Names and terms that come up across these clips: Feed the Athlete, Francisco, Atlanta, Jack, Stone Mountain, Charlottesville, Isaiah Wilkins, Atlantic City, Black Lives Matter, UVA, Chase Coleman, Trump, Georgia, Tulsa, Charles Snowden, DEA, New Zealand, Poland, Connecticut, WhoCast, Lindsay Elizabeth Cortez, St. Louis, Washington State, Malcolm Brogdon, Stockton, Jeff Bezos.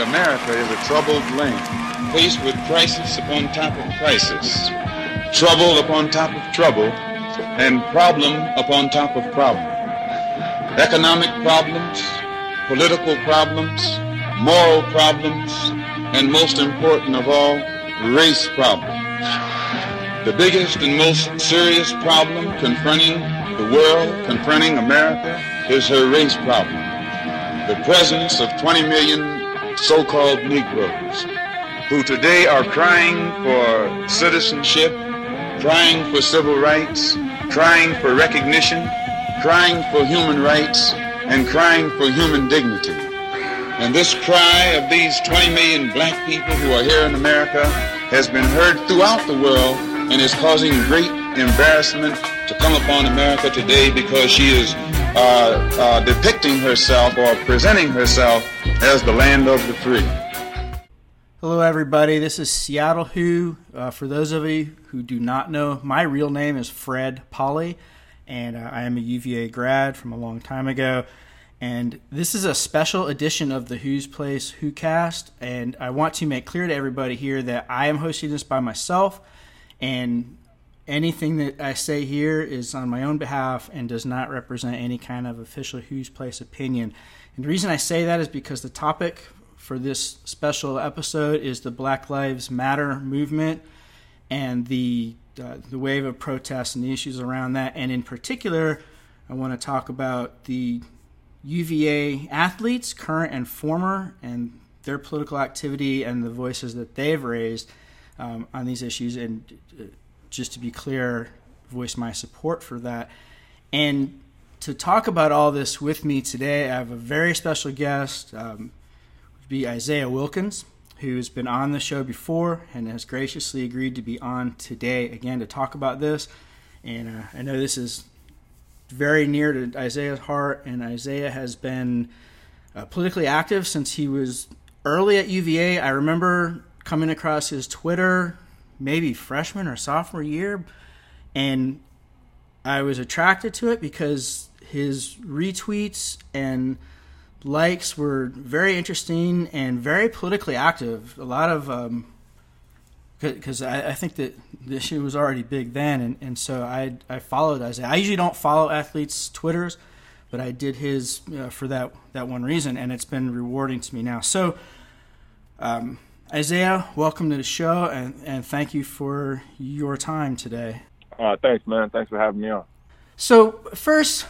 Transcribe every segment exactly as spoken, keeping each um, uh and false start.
that America is a troubled land, faced with crisis upon top of crisis, trouble upon top of trouble, and problem upon top of problem. Economic problems, political problems, moral problems, and most important of all, race problems. The biggest and most serious problem confronting the world, confronting America, is her race problem. The presence of twenty million so-called Negroes who today are crying for citizenship, crying for civil rights, crying for recognition, crying for human rights, and crying for human dignity. And this cry of these twenty million black people who are here in America has been heard throughout the world and is causing great embarrassment to come upon America today, because she is uh, uh, depicting herself or presenting herself as the land of the free. Hello, everybody. This is Seattle Who. Uh, for those of you who do not know, my real name is Fred Polly, and uh, I am a U V A grad from a long time ago. And this is a special edition of the Who's Place WhoCast, and I want to make clear to everybody here that I am hosting this by myself, and anything that I say here is on my own behalf and does not represent any kind of official Who's Place opinion. And the reason I say that is because the topic for this special episode is the Black Lives Matter movement and the uh, the wave of protests and the issues around that. And in particular, I want to talk about the U V A athletes, current and former, and their political activity and the voices that they've raised um, on these issues. And just to be clear, voice my support for that. And to talk about all this with me today, I have a very special guest, um, would be Isaiah Wilkins, who has been on the show before and has graciously agreed to be on today again to talk about this. And uh, I know this is very near to Isaiah's heart, and Isaiah has been uh, politically active since he was early at U V A. I remember coming across his Twitter maybe freshman or sophomore year, and I was attracted to it because his retweets and likes were very interesting and very politically active. A lot of um because I, I think that the issue was already big then, and, and so I I followed Isaiah. I usually don't follow athletes' Twitters, but I did his uh, for that, that one reason, and it's been rewarding to me now. So, um, Isaiah, welcome to the show, and, and thank you for your time today. Uh, thanks, man. Thanks for having me on. So, first,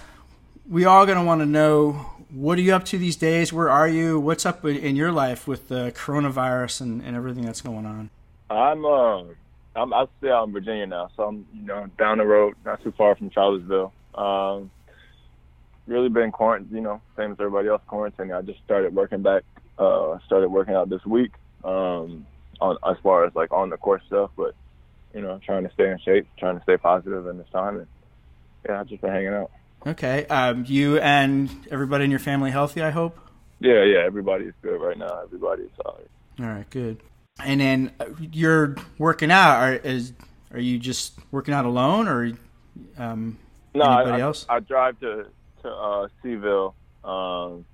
we all going to want to know, what are you up to these days? Where are you? What's up in your life with the coronavirus and, and everything that's going on? I'm uh, I'm I stay out in Virginia now, so I'm you know down the road, not too far from Charlottesville. Um, really been quarantined, you know, same as everybody else quarantining. I just started working back, uh, started working out this week, um, on as far as like on the course stuff, but you know, trying to stay in shape, trying to stay positive in this time, and yeah, I've just been hanging out. Okay, um, you and everybody in your family healthy, I hope. Yeah, yeah, everybody is good right now. Everybody is solid. All right, good. And then you're working out. Are is are you just working out alone, or um, no, anybody I, else? I drive to to uh, Seaville, um,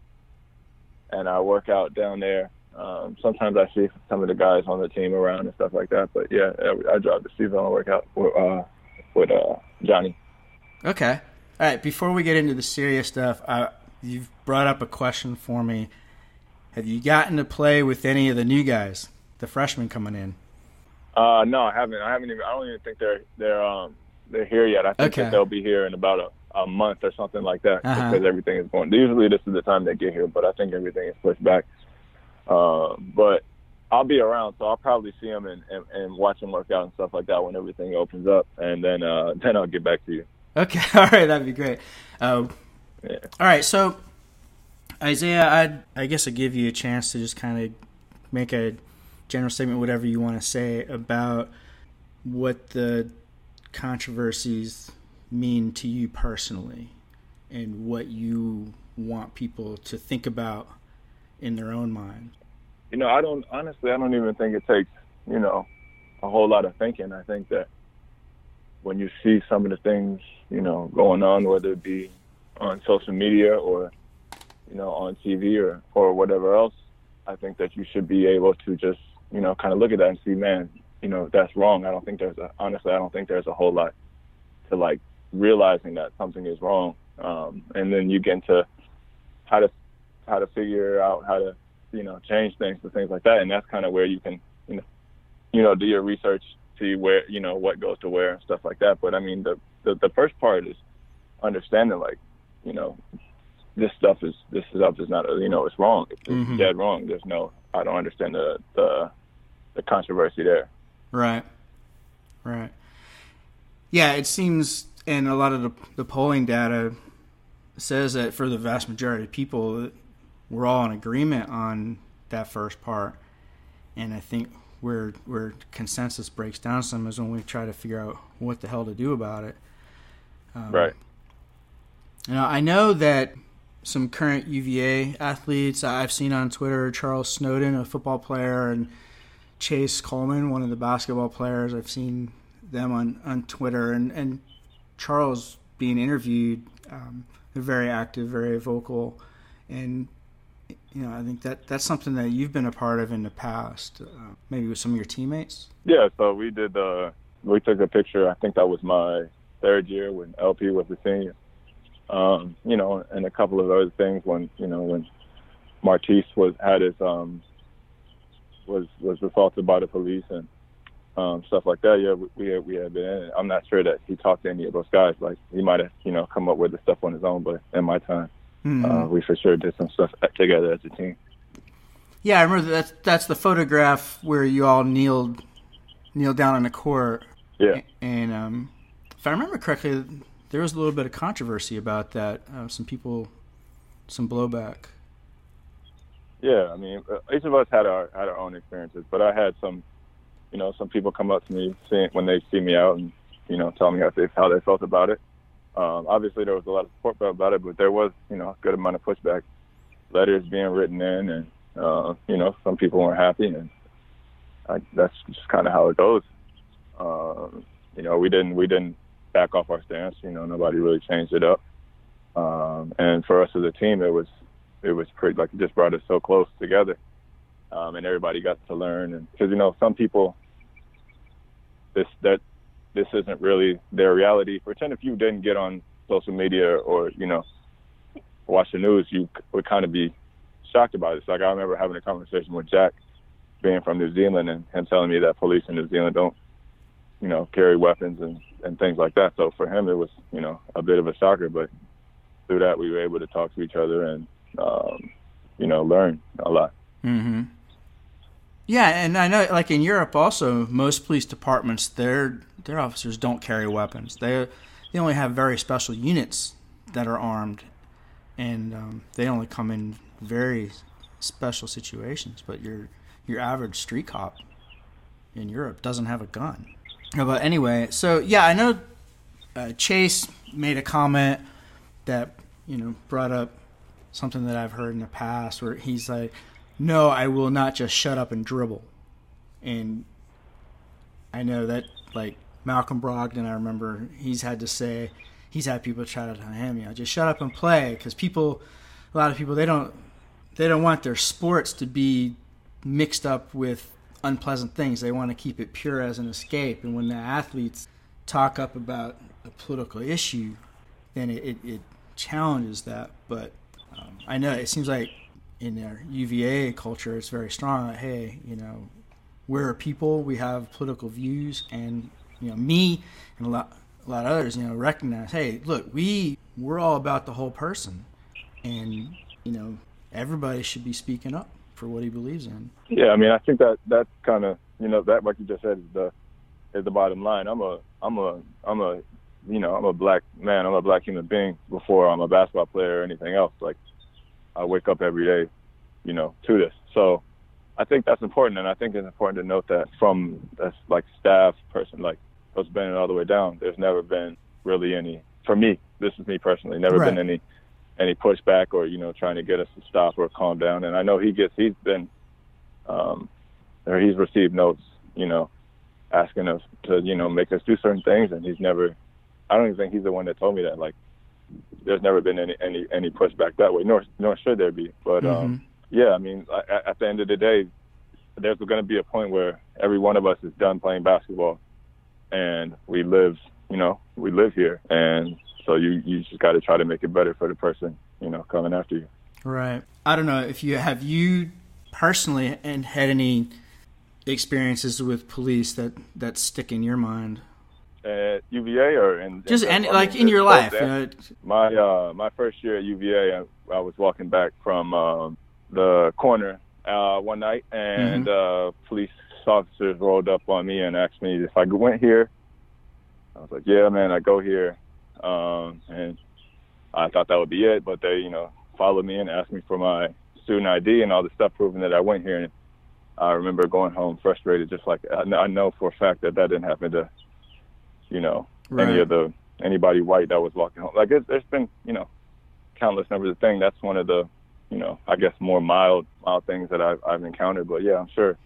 and I work out down there. Um, sometimes I see some of the guys on the team around and stuff like that. But yeah, I, I drive to Seaville and work out with uh, with uh, Johnny. Okay. All right. Before we get into the serious stuff, uh, you've brought up a question for me. Have you gotten to play with any of the new guys? The freshmen coming in? Uh, no, I haven't. I haven't even. I don't even think they're they're um they're here yet. I think okay. that they'll be here in about a, a month or something like that, uh-huh. because everything is going. Usually this is the time they get here, but I think everything is pushed back. Uh, but I'll be around, so I'll probably see them and, and, and watch them work out and stuff like that when everything opens up, and then uh, then I'll get back to you. Okay, all right, that'd be great. Uh, yeah. All right, so Isaiah, I I guess I give you a chance to just kind of make a general statement, whatever you want to say about what the controversies mean to you personally and what you want people to think about in their own mind. You know, I don't, honestly, I don't even think it takes, you know, a whole lot of thinking. I think that when you see some of the things, you know, going on, whether it be on social media or, you know, on T V or, or whatever else, I think that you should be able to just, you know, kind of look at that and see, man, you know, that's wrong. I don't think there's a, honestly, I don't think there's a whole lot to like realizing that something is wrong. Um, and then you get into how to, how to figure out how to, you know, change things and things like that. And that's kind of where you can, you know, you know, do your research, see where, you know, what goes to where and stuff like that. But I mean, the, the, the first part is understanding, like, you know, this stuff is, this stuff is not, a, you know, it's wrong. It's mm-hmm. dead wrong. There's no, I don't understand the, the, the controversy there. Right. Right. Yeah, it seems, and a lot of the, the polling data says that for the vast majority of people, we're all in agreement on that first part. And I think where where consensus breaks down some is when we try to figure out what the hell to do about it. Um, right. You know, I know that some current U V A athletes I've seen on Twitter, Charles Snowden, a football player, and Chase Coleman, one of the basketball players, I've seen them on, on Twitter, and, and Charles being interviewed. Um, they're very active, very vocal, and you know, I think that that's something that you've been a part of in the past, uh, maybe with some of your teammates. Yeah, so we did the, we took a picture, I think that was my third year when L P was a senior, um, you know, and a couple of other things when, you know, when Martise was, had his, um, was, was assaulted by the police and um, stuff like that. Yeah, we, we, had, we had been in it. I'm not sure that he talked to any of those guys. Like, he might have, you know, come up with the stuff on his own, but in my time, mm-hmm. uh, we for sure did some stuff together as a team. Yeah, I remember that's, that's the photograph where you all kneeled, kneeled down on the court. Yeah. And um, if I remember correctly, there was a little bit of controversy about that. Uh, some people, some blowback. Yeah, I mean, each of us had our had our own experiences, but I had some, you know, some people come up to me seeing, when they see me out and, you know, tell me how they, how they felt about it. Um, obviously, there was a lot of support about it, but there was, you know, a good amount of pushback, letters being written in, and, uh, you know, some people weren't happy, and I, that's just kind of how it goes. Um, you know, we didn't we didn't back off our stance. You know, nobody really changed it up. Um, and for us as a team, it was, it was pretty, like, it just brought us so close together, um, and everybody got to learn. And because, you know, some people, this that this isn't really their reality. Pretend if you didn't get on social media or, you know, watch the news, you would kind of be shocked about it. It's like, I remember having a conversation with Jack, being from New Zealand, and him telling me that police in New Zealand don't, you know, carry weapons and, and things like that. So for him, it was, you know, a bit of a shocker, but through that, we were able to talk to each other and, Um, you know, learn a lot. Mm-hmm. Yeah, and I know, like in Europe, also most police departments, their their officers don't carry weapons. They they only have very special units that are armed, and um, they only come in very special situations. But your your average street cop in Europe doesn't have a gun. But anyway, so yeah, I know uh, Chase made a comment that, you know, brought up something that I've heard in the past where he's like, no, I will not just shut up and dribble. And I know that, like, Malcolm Brogdon, I remember he's had to say, he's had people try to tell him, you know, just shut up and play, because people, a lot of people, they don't, they don't want their sports to be mixed up with unpleasant things. They want to keep it pure as an escape. And when the athletes talk up about a political issue, then it, it, it challenges that. But Um, I know it seems like in their U V A culture, it's very strong. Like, hey, you know, we're a people, we have political views, and, you know, me and a lot, a lot of others, you know, recognize, hey, look, we, we're all about the whole person, and, you know, everybody should be speaking up for what he believes in. Yeah, I mean, I think that that's kind of, you know, that, like you just said, is the is the bottom line. I'm a, I'm a, I'm a. you know, I'm a black man, I'm a black human being before I'm a basketball player or anything else. Like, I wake up every day, you know, to this. So I think that's important. And I think it's important to note that from a, like, staff person, like, Coach Bennett all the way down, there's never been really any, for me, this is me personally, never right. been any, any pushback or, you know, trying to get us to stop or calm down. And I know he gets, he's been, um, or he's received notes, you know, asking us to, you know, make us do certain things. And he's never, I don't even think he's the one that told me that. Like, there's never been any, any, any pushback that way, nor nor should there be. But mm-hmm. um, Yeah, I mean, I, at the end of the day, there's going to be a point where every one of us is done playing basketball, and we live, you know, we live here, and so you you just got to try to make it better for the person, you know, coming after you. Right. I don't know if you have you personally and had any experiences with police that, that stick in your mind. At U V A or in just in, any, like in your life. You know? My uh, my first year at U V A, I, I was walking back from um, the corner uh, one night, and mm-hmm. uh, police officers rolled up on me and asked me if I went here. I was like, "Yeah, man, I go here," um, and I thought that would be it. But they, you know, followed me and asked me for my student I D and all the stuff proving that I went here. And I remember going home frustrated, just like I, I know for a fact that that didn't happen to. You know, right. any of the anybody white that was walking home. Like it, there's been, you know, countless numbers of things. That's one of the, you know, I guess more mild, mild things that I've, I've encountered. But yeah, I'm sure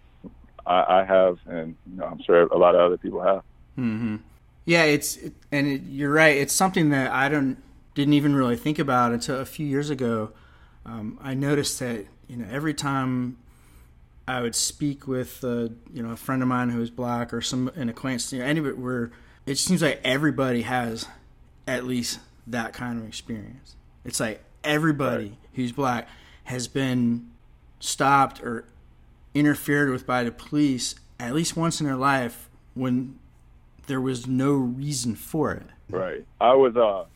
I, I have, and you know, I'm sure a lot of other people have. Mm-hmm. Yeah, it's it, and it, you're right. It's something that I don't didn't even really think about until a few years ago. Um, I noticed that you know every time I would speak with uh, you know a friend of mine who is black or some an acquaintance, you know, anybody where it seems like everybody has at least that kind of experience. It's like everybody right. who's black has been stopped or interfered with by the police at least once in their life when there was no reason for it. Right. I was uh,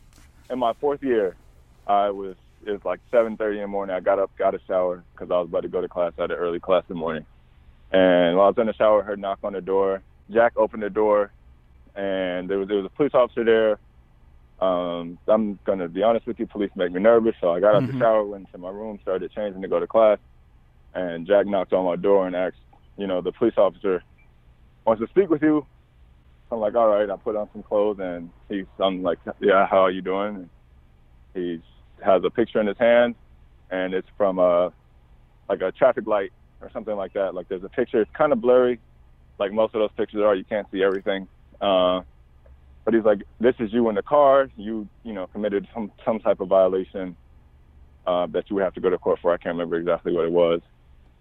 in my fourth year. I was it was like seven thirty in the morning. I got up, got a shower because I was about to go to class. I had an early class in the morning, and while I was in the shower, I heard a knock on the door. Jack opened the door. And there was there was a police officer there. Um, I'm going to be honest with you, police make me nervous. So I got out mm-hmm. the shower, went into my room, started changing to go to class. And Jack knocked on my door and asked, you know, the police officer wants to speak with you. I'm like, all right. I put on some clothes and he's, I'm like, yeah, how are you doing? He has a picture in his hand and it's from a, like a traffic light or something like that. Like there's a picture. It's kind of blurry. Like most of those pictures are, you can't see everything. Uh, but he's like, this is you in the car. You, you know, committed some, some type of violation uh, that you would have to go to court for. I can't remember exactly what it was.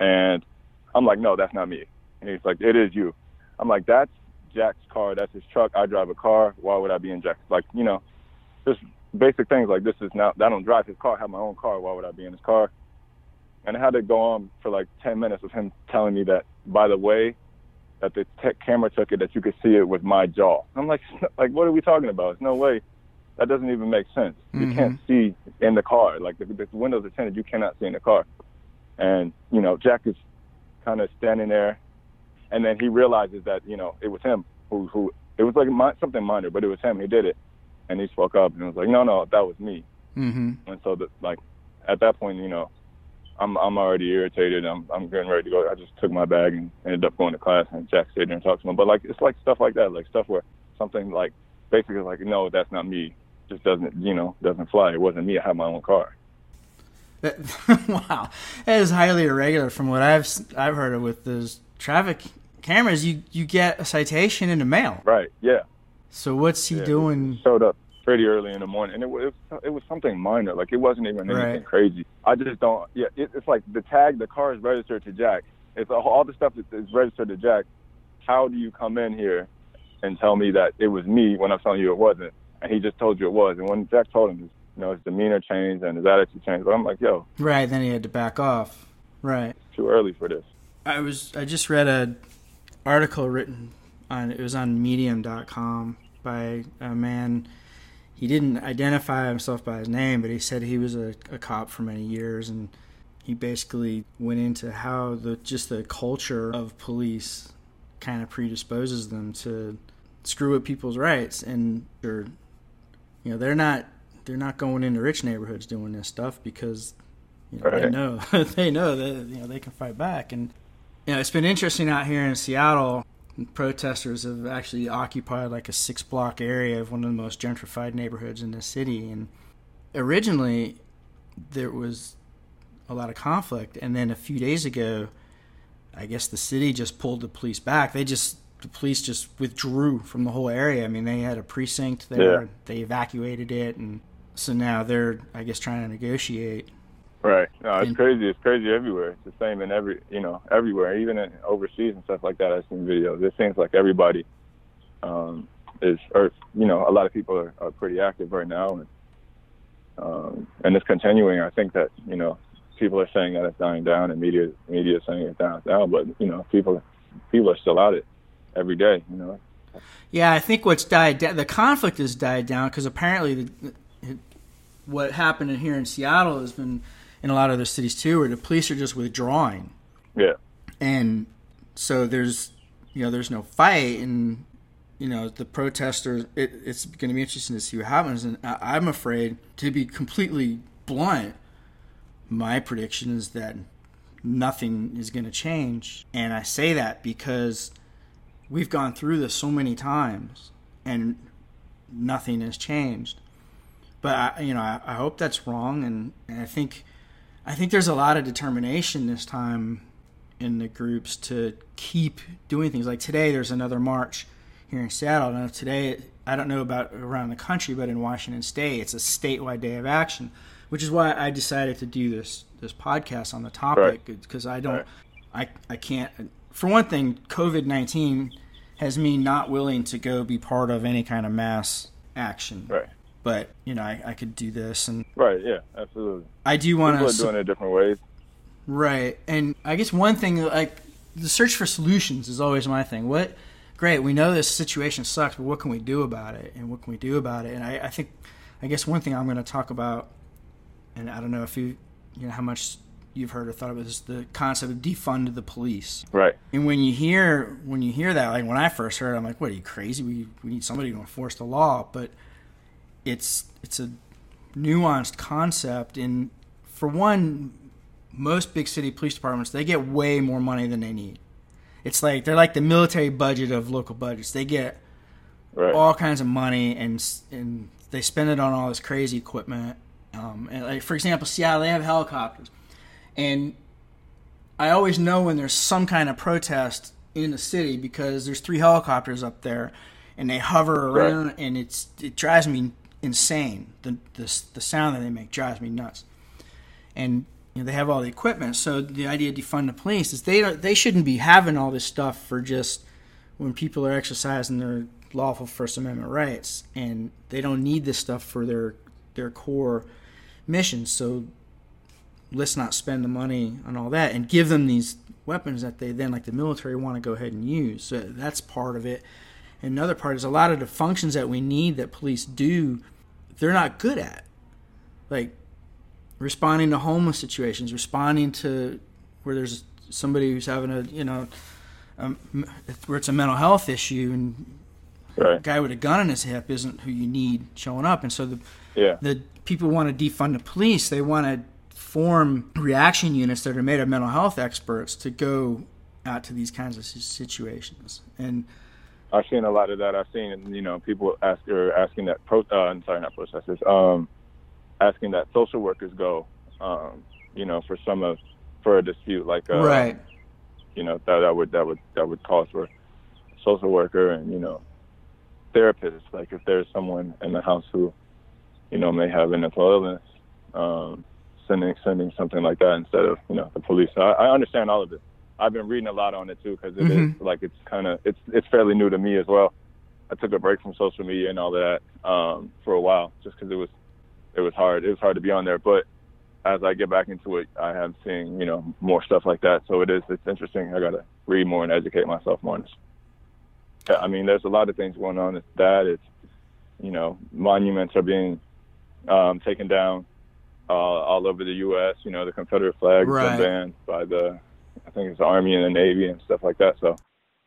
And I'm like, no, that's not me. And he's like, it is you. I'm like, that's Jack's car. That's his truck. I drive a car. Why would I be in Jack's? Like, you know, just basic things like this is not, I don't drive his car. I have my own car. Why would I be in his car? And I had to go on for like ten minutes of him telling me that, by the way, that the tech camera took it, that you could see it with my jaw. I'm like, like, what are we talking about? There's no way. That doesn't even make sense. Mm-hmm. You can't see in the car. Like, the, the windows are tinted. You cannot see in the car. And, you know, Jack is kind of standing there. And then he realizes that, you know, it was him who, who it was like my, something minor, but it was him. He did it. And he spoke up and was like, no, no, that was me. Mm-hmm. And so, the, like, at that point, you know, I'm I'm already irritated. I'm I'm getting ready to go. I just took my bag and ended up going to class, and Jack stayed there and talked to him. But like it's like stuff like that, like stuff where something like basically like no, that's not me. Just doesn't you know doesn't fly. It wasn't me. I had my own car. That, wow, that is highly irregular from what I've I've heard of with those traffic cameras. You you get a citation in the mail. Right. Yeah. So what's he yeah, doing? He showed up pretty early in the morning, and it was it was something minor, like it wasn't even anything right. crazy. I just don't. Yeah, it, it's like the tag, the car is registered to Jack. It's all, all the stuff that is registered to Jack. How do you come in here and tell me that it was me when I'm telling you it wasn't? And he just told you it was. And when Jack told him, you know, his demeanor changed and his attitude changed. But I'm like, yo, right. Then he had to back off. Right. It's too early for this. I was. I just read an article written on. It was on Medium dot com by a man. He didn't identify himself by his name, but he said he was a, a cop for many years, and he basically went into how the just the culture of police kind of predisposes them to screw up people's rights, and they're, you know, they're not they're not going into rich neighborhoods doing this stuff because you know, right. they know they know that you know they can fight back, and you know it's been interesting out here in Seattle. Protesters have actually occupied like a six-block area of one of the most gentrified neighborhoods in the city. And originally, there was a lot of conflict. And then a few days ago, I guess the city just pulled the police back. They just the police just withdrew from the whole area. I mean, they had a precinct there. Yeah. They evacuated it, and so now they're I guess trying to negotiate. Right. No, it's and, crazy. It's crazy everywhere. It's the same in every, you know, everywhere, even in overseas and stuff like that. I've seen videos. It seems like everybody um, is, or, you know, a lot of people are, are pretty active right now. And, um, and it's continuing. I think that, you know, people are saying that it's dying down and media, media is saying it's dying down, but, you know, people, people are still at it every day, you know. Yeah, I think what's died down, the conflict has died down because apparently the, what happened in here in Seattle has been in a lot of other cities too, where the police are just withdrawing. Yeah. And so there's, you know, there's no fight, and, you know, the protesters, it, it's going to be interesting to see what happens. And I, I'm afraid, to be completely blunt, my prediction is that nothing is going to change. And I say that because we've gone through this so many times and nothing has changed. But I, you know, I, I hope that's wrong, and, and I think, I think there's a lot of determination this time in the groups to keep doing things. Like today, there's another march here in Seattle. Now today, I don't know about around the country, but in Washington State, it's a statewide day of action, which is why I decided to do this this podcast on the topic, because right. I don't, right. I I can't. For one thing, COVID nineteen has me not willing to go be part of any kind of mass action. Right. But, you know, I, I could do this. And right, yeah, absolutely. I do want to... People are doing it different ways. Right. And I guess one thing, like, the search for solutions is always my thing. What? Great, we know this situation sucks, but what can we do about it? And what can we do about it? And I, I think, I guess one thing I'm going to talk about, and I don't know if you, you know, how much you've heard or thought about this, the concept of defund the police. Right. And when you hear, when you hear that, like when I first heard it, I'm like, what, are you crazy? We, we need somebody to enforce the law. But... It's it's a nuanced concept, and for one, most big city police departments, they get way more money than they need. It's like they're like the military budget of local budgets. They get right. all kinds of money, and and they spend it on all this crazy equipment. Um, and like for example, Seattle, they have helicopters, and I always know when there's some kind of protest in the city because there's three helicopters up there, and they hover around, right. and it's it drives me insane. The, the the sound that they make drives me nuts. And you know, they have all the equipment, so the idea to defund the police is they don't, they shouldn't be having all this stuff for just when people are exercising their lawful First Amendment rights, and they don't need this stuff for their their core mission. So let's not spend the money on all that and give them these weapons that they then, like the military, want to go ahead and use. So that's part of it. Another part is a lot of the functions that we need that police do, they're not good at. Like responding to homeless situations, responding to where there's somebody who's having a, you know, um, where it's a mental health issue and right. a guy with a gun in his hip isn't who you need showing up. And so the yeah. the people want to defund the police. They want to form reaction units that are made of mental health experts to go out to these kinds of situations. And I've seen a lot of that. I've seen, you know, people ask or asking that pro, uh, I'm sorry, not protesters, um, asking that social workers go, um, you know, for some of, for a dispute like, uh, right. you know, that, that would, that would, that would cause for social worker and, you know, therapists. Like if there's someone in the house who, you know, may have an mental illness, um, sending, sending something like that instead of, you know, the police. I, I understand all of this. I've been reading a lot on it too because it mm-hmm. is like it's kind of it's it's fairly new to me as well. I took a break from social media and all that um, for a while just because it was it was hard. It was hard to be on there, but as I get back into it, I have seen you know more stuff like that. So it is it's interesting. I gotta read more and educate myself more on this. I mean, there's a lot of things going on. It's that it's you know monuments are being um, taken down uh, all over the U S You know the Confederate flag right. has been banned by the I think it's the Army and the Navy and stuff like that. So,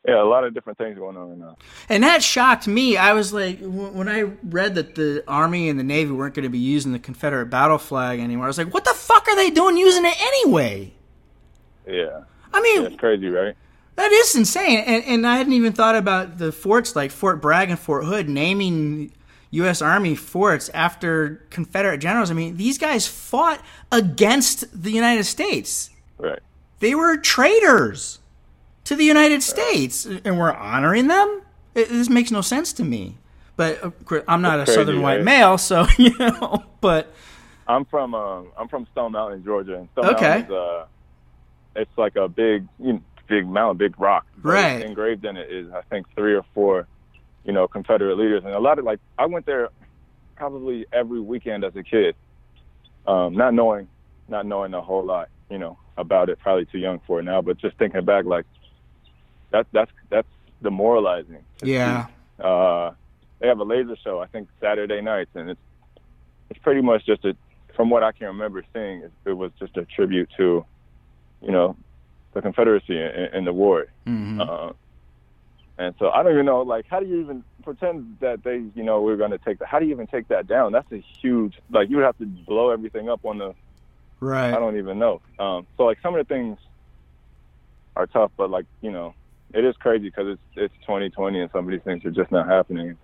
yeah, a lot of different things going on right now. And that shocked me. I was like, when I read that the Army and the Navy weren't going to be using the Confederate battle flag anymore, I was like, what the fuck are they doing using it anyway? Yeah. I mean... That's crazy, right? That is insane. And, and I hadn't even thought about the forts, like Fort Bragg and Fort Hood, naming U S. Army forts after Confederate generals. I mean, these guys fought against the United States. Right. They were traitors to the United States, and we're honoring them? It, this makes no sense to me. But, of course, I'm not That's a crazy, Southern right? white male, so, you know, but I'm from um, I'm from Stone Mountain, Georgia. And Stone okay. Mountain is, uh, it's like a big, you know, big mountain, big rock. Right. Engraved in it is, I think, three or four, you know, Confederate leaders, and a lot of like I went there probably every weekend as a kid, um, not knowing, not knowing a whole lot, you know, about it. Probably too young for it now, but just thinking back, like that that's that's demoralizing. Yeah. Uh, they have a laser show, I think, Saturday nights, and it's it's pretty much just a. From what I can remember seeing, it, it was just a tribute to, you know, the Confederacy and, and the war. Mm-hmm. Uh, and so I don't even know, like, how do you even pretend that they, you know, we're going to take that? How do you even take that down? That's a huge, like, you would have to blow everything up on the, right. I don't even know. Um, so, like, some of the things are tough, but, like, you know, it is crazy because it's it's twenty twenty and some of these things are just not happening.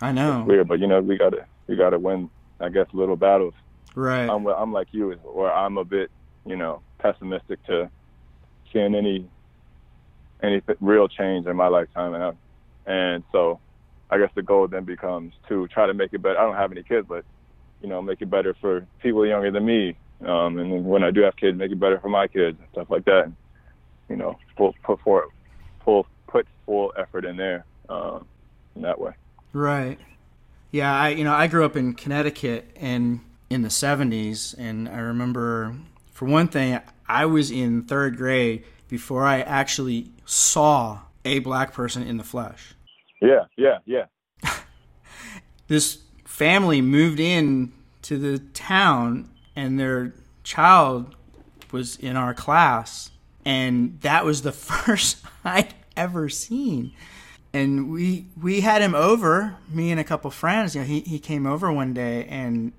I know. It's weird, but, you know, we got to we got to win, I guess, little battles. Right. I'm, I'm like you, or I'm a bit, you know, pessimistic to seeing any any real change in my lifetime. And, I, and so I guess the goal then becomes to try to make it better. I don't have any kids, but, you know, make it better for people younger than me. Um, and when I do have kids, make it better for my kids and stuff like that. And, you know, put, put, for, pull, put full effort in there um, in that way. Right. Yeah, I you know, I grew up in Connecticut and in the seventies, and I remember, for one thing, I was in third grade before I actually saw a black person in the flesh. Yeah, yeah, yeah. This family moved in to the town, and their child was in our class, and that was the first I'd ever seen. And we we had him over, me and a couple friends. You know, he he came over one day, and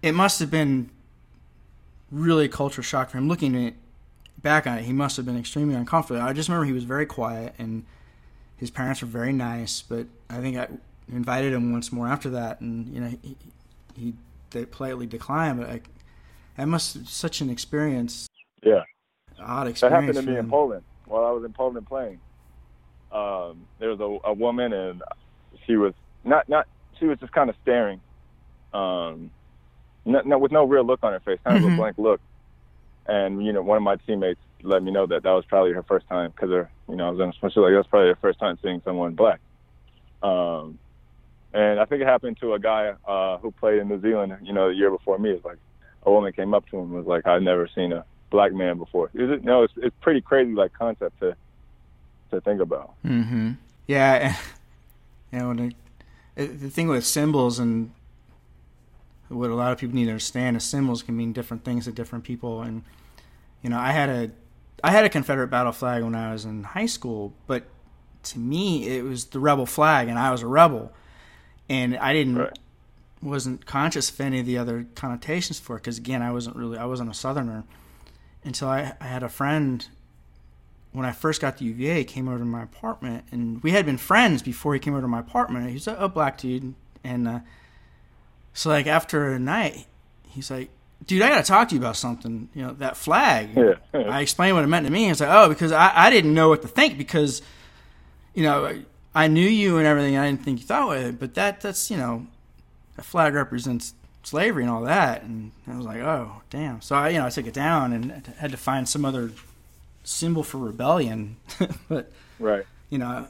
it must have been really culture shock for him. Looking at, back on it, he must have been extremely uncomfortable. I just remember he was very quiet, and his parents were very nice. But I think I invited him once more after that, and you know, he, he they politely declined. But I, that must have been such an experience. Yeah, odd experience. That happened to me in Poland while I was in Poland playing. Um, there was a, a woman, and she was not not. She was just kind of staring. Um, No, no, with no real look on her face, kind of mm-hmm. a blank look. And, you know, one of my teammates let me know that that was probably her first time because, you know, I was like, that was probably her first time seeing someone black. Um, and I think it happened to a guy uh, who played in New Zealand, you know, the year before me. It's like a woman came up to him and was like, I've never seen a black man before. It was, you know, it's, it's pretty crazy, like, concept to to think about. Mm-hmm. Yeah. You know, the, the thing with symbols and what a lot of people need to understand is symbols can mean different things to different people. And, you know, I had a I had a Confederate battle flag when I was in high school, but to me it was the rebel flag, and I was a rebel. And I didn't right. wasn't conscious of any of the other connotations for it because, again, I wasn't really I wasn't a Southerner until I, I had a friend when I first got to U V A came over to my apartment. And we had been friends before he came over to my apartment. He was a, a black dude, and uh, so, like, after a night, he's like, dude, I got to talk to you about something, you know, that flag. Yeah. I explained what it meant to me. It's like, oh, because I, I didn't know what to think because, you know, I knew you and everything. And I didn't think you thought with it, but that that's, you know, a flag represents slavery and all that. And I was like, oh, damn. So, I, you know, I took it down and had to find some other symbol for rebellion. But, right. you know,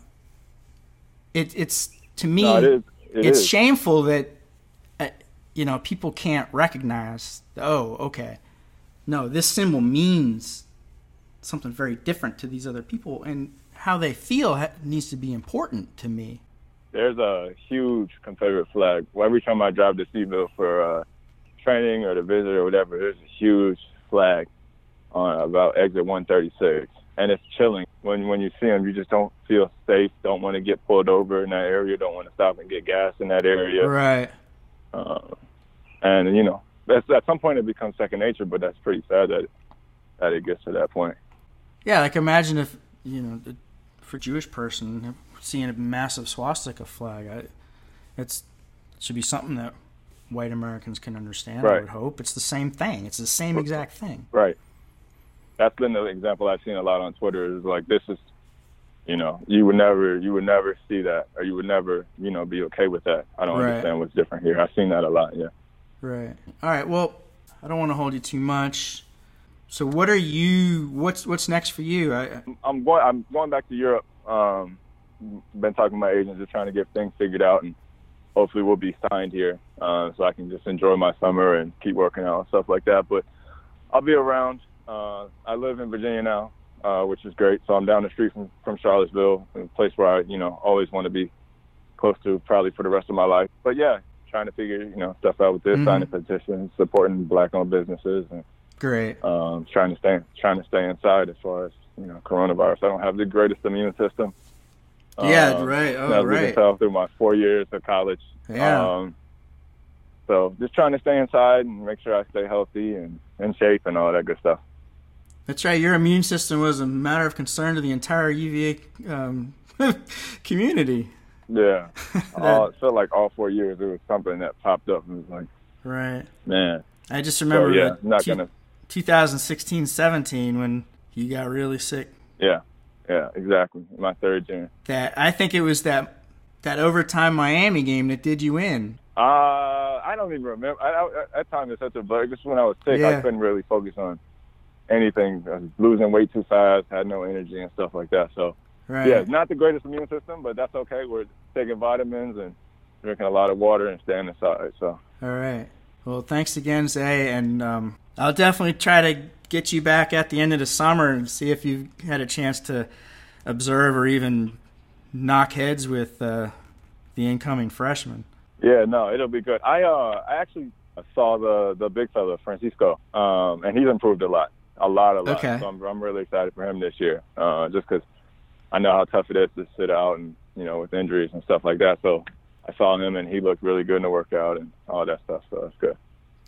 it, it's, to me, no, it is. It it's is. Shameful that, you know, people can't recognize, oh, okay, no, this symbol means something very different to these other people, and how they feel needs to be important to me. There's a huge Confederate flag. Well, every time I drive to Seattle for uh, training or to visit or whatever, there's a huge flag on about exit one thirty-six, and it's chilling. When when you see them, you just don't feel safe, don't want to get pulled over in that area, don't want to stop and get gas in that area. Right. Uh, And, you know, that's, at some point it becomes second nature, but that's pretty sad that it, that it gets to that point. Yeah, like imagine if, you know, for a Jewish person, seeing a massive swastika flag, I, it's it should be something that white Americans can understand, right. I would hope. It's the same thing. It's the same exact thing. Right. That's been the example I've seen a lot on Twitter is like, this is, you know, you would never, you would never see that, or you would never, you know, be okay with that. I don't right. understand what's different here. I've seen that a lot, yeah. Right. All right. Well, I don't want to hold you too much. So what are you, what's what's next for you? I, I'm going I'm going back to Europe. Um, been talking to my agent, just trying to get things figured out, and hopefully we'll be signed here uh, so I can just enjoy my summer and keep working out and stuff like that. But I'll be around. Uh, I live in Virginia now, uh, which is great. So I'm down the street from, from Charlottesville, a place where I, you know, always want to be close to probably for the rest of my life. But yeah, trying to figure, you know, stuff out with this, mm-hmm. signing petitions, supporting black-owned businesses, and great. Um, trying to stay trying to stay inside as far as, you know, coronavirus. I don't have the greatest immune system. Yeah, um, right. Oh, right. Through my four years of college. Yeah. Um, so just trying to stay inside and make sure I stay healthy and in shape and all that good stuff. That's right. Your immune system was a matter of concern to the entire U V A um, community. Yeah. all, it felt like all four years there was something that popped up and was like, right. Man. I just remember so, yeah, not t- gonna... twenty sixteen seventeen when you got really sick. Yeah. Yeah, exactly. My third year. That I think it was that that overtime Miami game that did you in. Uh, I don't even remember. I, I, that time is such a blur. Just when I was sick, yeah. I couldn't really focus on anything. I was losing weight too fast, had no energy and stuff like that. So, right. yeah, not the greatest immune system, but that's okay. We're taking vitamins and drinking a lot of water and staying inside. So. All right. Well, thanks again, Zay, and um, I'll definitely try to get you back at the end of the summer and see if you've had a chance to observe or even knock heads with uh, the incoming freshmen. Yeah, no, it'll be good. I uh, I actually saw the, the big fella, Francisco, um, and he's improved a lot, a lot, a lot. Okay. So I'm, I'm really excited for him this year, uh, just because I know how tough it is to sit out and, you know, with injuries and stuff like that, so... I saw him, and he looked really good in the workout and all that stuff, so that's good.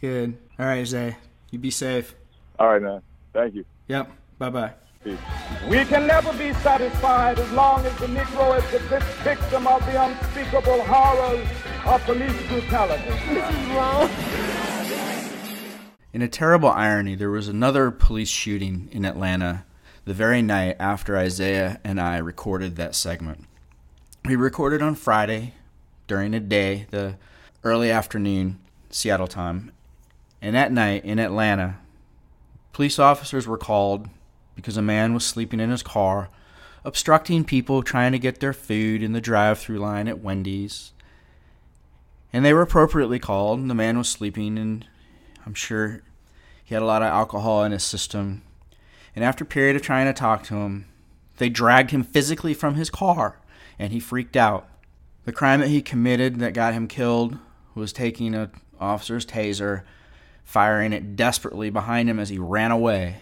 Good. All right, Zay. You be safe. All right, man. Thank you. Yep. Bye-bye. Peace. We can never be satisfied as long as the Negro is the victim of the unspeakable horrors of police brutality. This is wrong. In a terrible irony, there was another police shooting in Atlanta the very night after Isaiah and I recorded that segment. We recorded on Friday during the day, the early afternoon, Seattle time. And at night in Atlanta, police officers were called because a man was sleeping in his car, obstructing people trying to get their food in the drive-through line at Wendy's. And they were appropriately called, and the man was sleeping, and I'm sure he had a lot of alcohol in his system. And after a period of trying to talk to him, they dragged him physically from his car, and he freaked out. The crime that he committed that got him killed was taking an officer's taser, firing it desperately behind him as he ran away,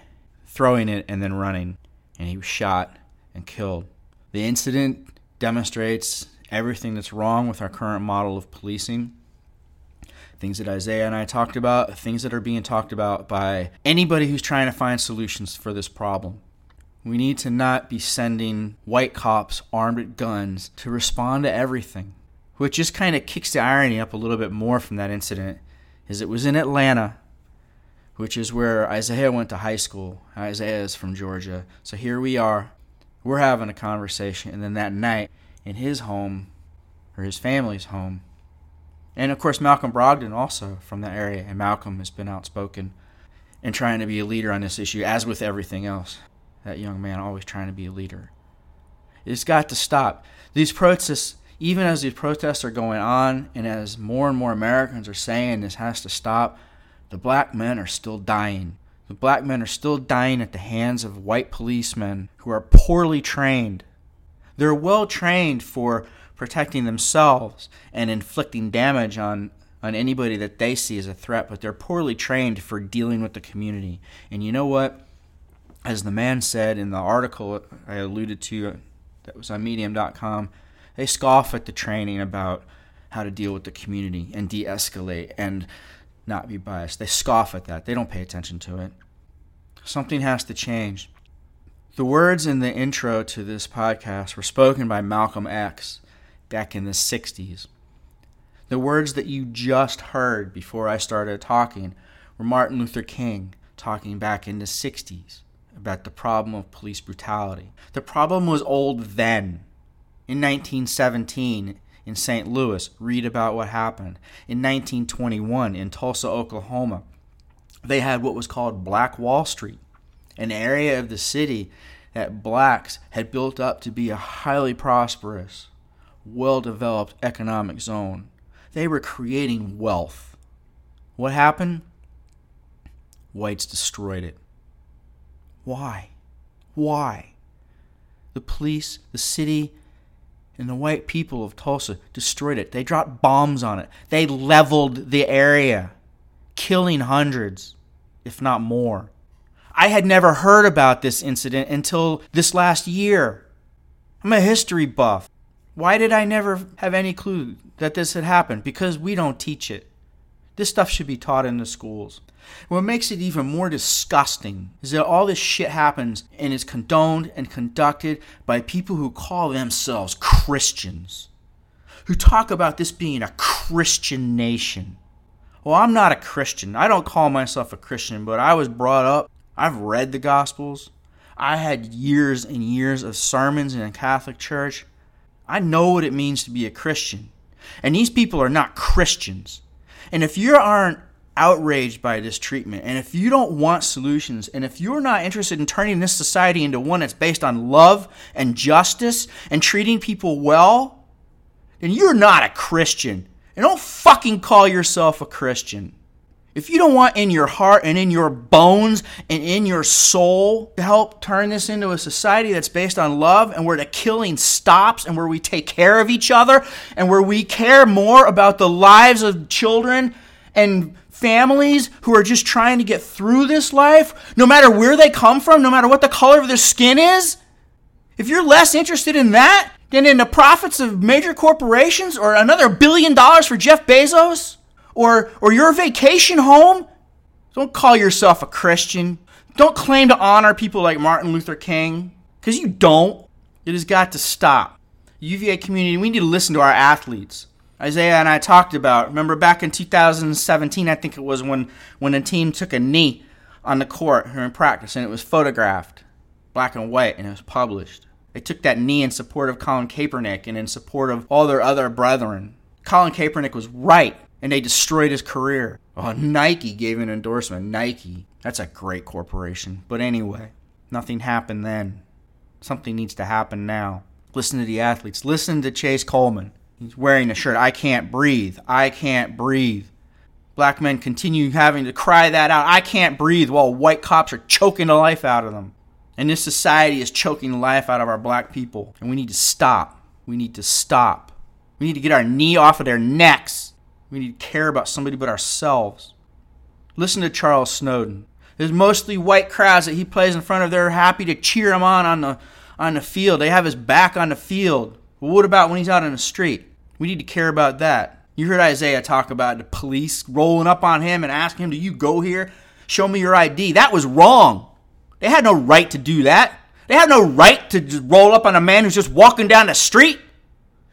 throwing it and then running, and he was shot and killed. The incident demonstrates everything that's wrong with our current model of policing, things that Isaiah and I talked about, things that are being talked about by anybody who's trying to find solutions for this problem. We need to not be sending white cops armed with guns to respond to everything. What just kind of kicks the irony up a little bit more from that incident is it was in Atlanta, which is where Isaiah went to high school. Isaiah is from Georgia. So here we are. We're having a conversation. And then that night in his home, or his family's home, and of course Malcolm Brogdon also from that area. And Malcolm has been outspoken and trying to be a leader on this issue, as with everything else. That young man always trying to be a leader. It's got to stop. These protests, even as these protests are going on and as more and more Americans are saying this has to stop, the black men are still dying. The black men are still dying at the hands of white policemen who are poorly trained. They're well trained for protecting themselves and inflicting damage on on anybody that they see as a threat, but they're poorly trained for dealing with the community. And you know what? As the man said in the article I alluded to that was on Medium dot com, they scoff at the training about how to deal with the community and de-escalate and not be biased. They scoff at that. They don't pay attention to it. Something has to change. The words in the intro to this podcast were spoken by Malcolm X back in the sixties. The words that you just heard before I started talking were Martin Luther King talking back in the sixties. About the problem of police brutality. The problem was old then, in nineteen seventeen, in in Saint Louis, read about what happened. In nineteen twenty-one, in Tulsa, Oklahoma, they had what was called Black Wall Street, an area of the city that blacks had built up to be a highly prosperous, well-developed economic zone. They were creating wealth. What happened? Whites destroyed it. Why? Why? The police, the city, and the white people of Tulsa destroyed it. They dropped bombs on it. They leveled the area, killing hundreds, if not more. I had never heard about this incident until this last year. I'm a history buff. Why did I never have any clue that this had happened? Because we don't teach it. This stuff should be taught in the schools. What makes it even more disgusting is that all this shit happens and is condoned and conducted by people who call themselves Christians, who talk about this being a Christian nation. Well, I'm not a Christian. I don't call myself a Christian, but I was brought up. I've read the Gospels. I had years and years of sermons in a Catholic church. I know what it means to be a Christian. And these people are not Christians. And if you aren't outraged by this treatment, and if you don't want solutions, and if you're not interested in turning this society into one that's based on love and justice and treating people well, then you're not a Christian. And don't fucking call yourself a Christian. If you don't want in your heart and in your bones and in your soul to help turn this into a society that's based on love and where the killing stops and where we take care of each other and where we care more about the lives of children and families who are just trying to get through this life, no matter where they come from, no matter what the color of their skin is, if you're less interested in that than in the profits of major corporations or another billion dollars for Jeff Bezos, Or, or your vacation home, don't call yourself a Christian. Don't claim to honor people like Martin Luther King, because you don't. It has got to stop. The U V A community, we need to listen to our athletes. Isaiah and I talked about, remember back in two thousand seventeen, I think it was when, when a team took a knee on the court during practice, and it was photographed, black and white, and it was published. They took that knee in support of Colin Kaepernick and in support of all their other brethren. Colin Kaepernick was right. And they destroyed his career. Oh, Nike gave an endorsement. Nike. That's a great corporation. But anyway, nothing happened then. Something needs to happen now. Listen to the athletes. Listen to Chase Coleman. He's wearing a shirt. I can't breathe. I can't breathe. Black men continue having to cry that out. I can't breathe, while white cops are choking the life out of them. And this society is choking the life out of our black people. And we need to stop. We need to stop. We need to get our knee off of their necks. We need to care about somebody but ourselves. Listen to Charles Snowden. There's mostly white crowds that he plays in front of. They're happy to cheer him on on the, on the field. They have his back on the field. But what about when he's out on the street? We need to care about that. You heard Isaiah talk about the police rolling up on him and asking him, do you go here? Show me your I D. That was wrong. They had no right to do that. They had no right to just roll up on a man who's just walking down the street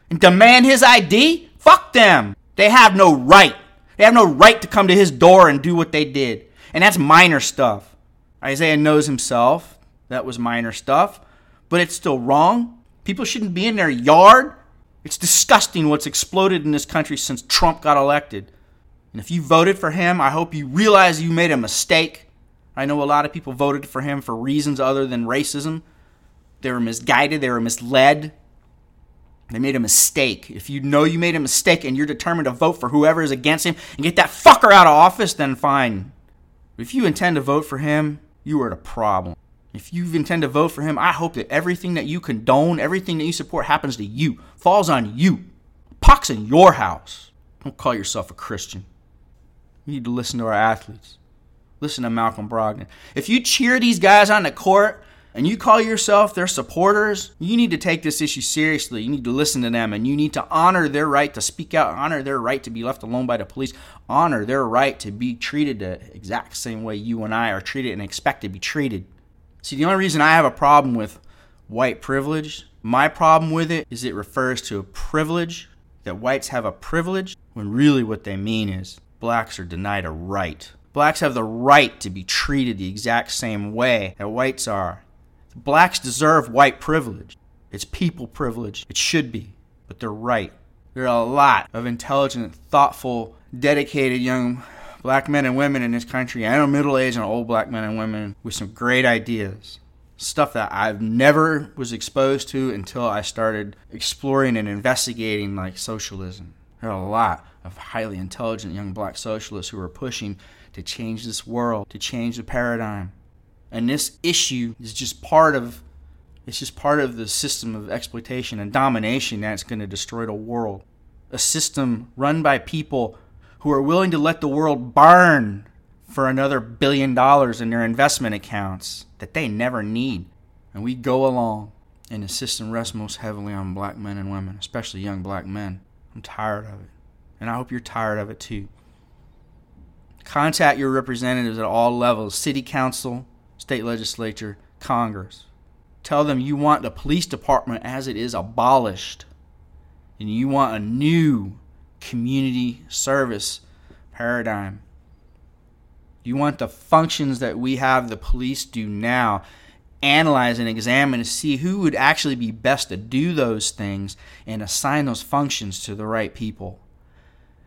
and demand his I D. Fuck them. They have no right. They have no right to come to his door and do what they did. And that's minor stuff. Isaiah knows himself. That was minor stuff. But it's still wrong. People shouldn't be in their yard. It's disgusting what's exploded in this country since Trump got elected. And if you voted for him, I hope you realize you made a mistake. I know a lot of people voted for him for reasons other than racism. They were misguided. They were misled. They made a mistake. If you know you made a mistake and you're determined to vote for whoever is against him and get that fucker out of office, then fine. If you intend to vote for him, you are the problem. If you intend to vote for him, I hope that everything that you condone, everything that you support happens to you, falls on you, pox in your house. Don't call yourself a Christian. You need to listen to our athletes. Listen to Malcolm Brogdon. If you cheer these guys on the court, and you call yourself their supporters, you need to take this issue seriously. You need to listen to them, and you need to honor their right to speak out, honor their right to be left alone by the police, honor their right to be treated the exact same way you and I are treated and expect to be treated. See, the only reason I have a problem with white privilege, my problem with it is it refers to a privilege, that whites have a privilege, when really what they mean is blacks are denied a right. Blacks have the right to be treated the exact same way that whites are. Blacks deserve white privilege. It's people privilege. It should be, but they're right. There are a lot of intelligent, thoughtful, dedicated young black men and women in this country, and middle-aged and old black men and women with some great ideas. Stuff that I never was exposed to until I started exploring and investigating like socialism. There are a lot of highly intelligent young black socialists who are pushing to change this world, to change the paradigm. And this issue is just part of it's just part of the system of exploitation and domination that's going to destroy the world. A system run by people who are willing to let the world burn for another billion dollars in their investment accounts that they never need. And we go along, and the system rests most heavily on black men and women, especially young black men. I'm tired of it, and I hope you're tired of it too. Contact your representatives at all levels, city council, state legislature, Congress. Tell them you want the police department as it is abolished, and you want a new community service paradigm. You want the functions that we have the police do now, analyze and examine to see who would actually be best to do those things and assign those functions to the right people.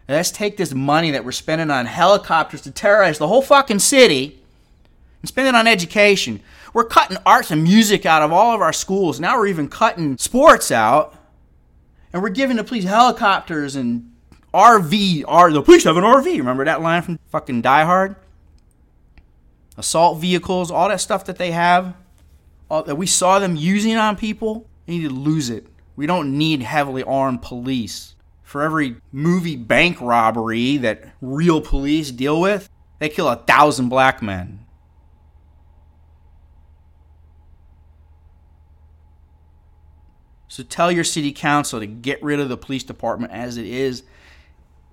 Now, let's take this money that we're spending on helicopters to terrorize the whole fucking city and spend it on education. We're cutting arts and music out of all of our schools. Now we're even cutting sports out. And we're giving the police helicopters and R V. R, the police have an R V. Remember that line from fucking Die Hard? Assault vehicles, all that stuff that they have, all that we saw them using on people. We need to lose it. We don't need heavily armed police. For every movie bank robbery that real police deal with, they kill a thousand black men. So tell your city council to get rid of the police department as it is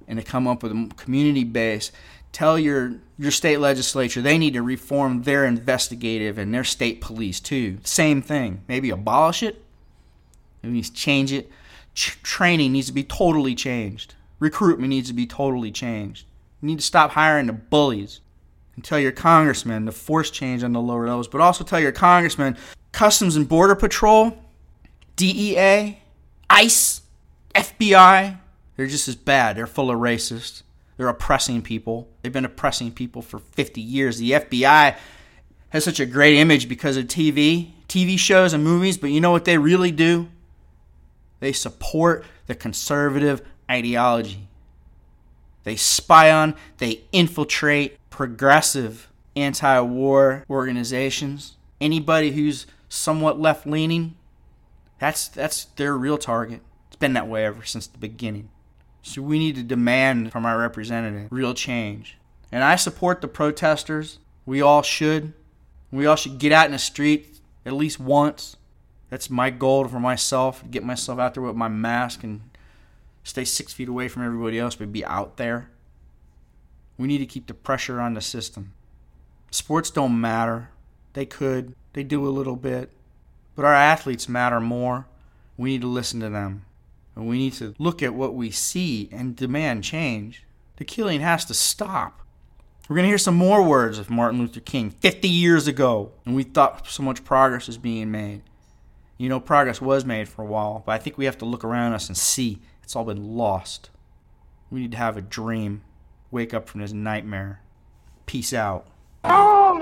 and to come up with a community base. Tell your, your state legislature they need to reform their investigative and their state police too. Same thing. Maybe abolish it. Maybe change it. Ch- training needs to be totally changed. Recruitment needs to be totally changed. You need to stop hiring the bullies. And tell your congressman to force change on the lower levels. But also tell your congressman, Customs and Border Patrol, D E A, ICE, F B I, they're just as bad. They're full of racists. They're oppressing people. They've been oppressing people for fifty years. The F B I has such a great image because of T V, T V shows and movies, but you know what they really do? They support the conservative ideology. They spy on, they infiltrate progressive anti-war organizations. Anybody who's somewhat left-leaning, That's that's their real target. It's been that way ever since the beginning. So we need to demand from our representative real change. And I support the protesters. We all should. We all should get out in the street at least once. That's my goal for myself. Get myself out there with my mask and stay six feet away from everybody else, but be out there. We need to keep the pressure on the system. Sports don't matter. They could. They do a little bit. But our athletes matter more. We need to listen to them. And we need to look at what we see and demand change. The killing has to stop. We're going to hear some more words of Martin Luther King fifty years ago. And we thought so much progress was being made. You know, progress was made for a while. But I think we have to look around us and see. It's all been lost. We need to have a dream. Wake up from this nightmare. Peace out. All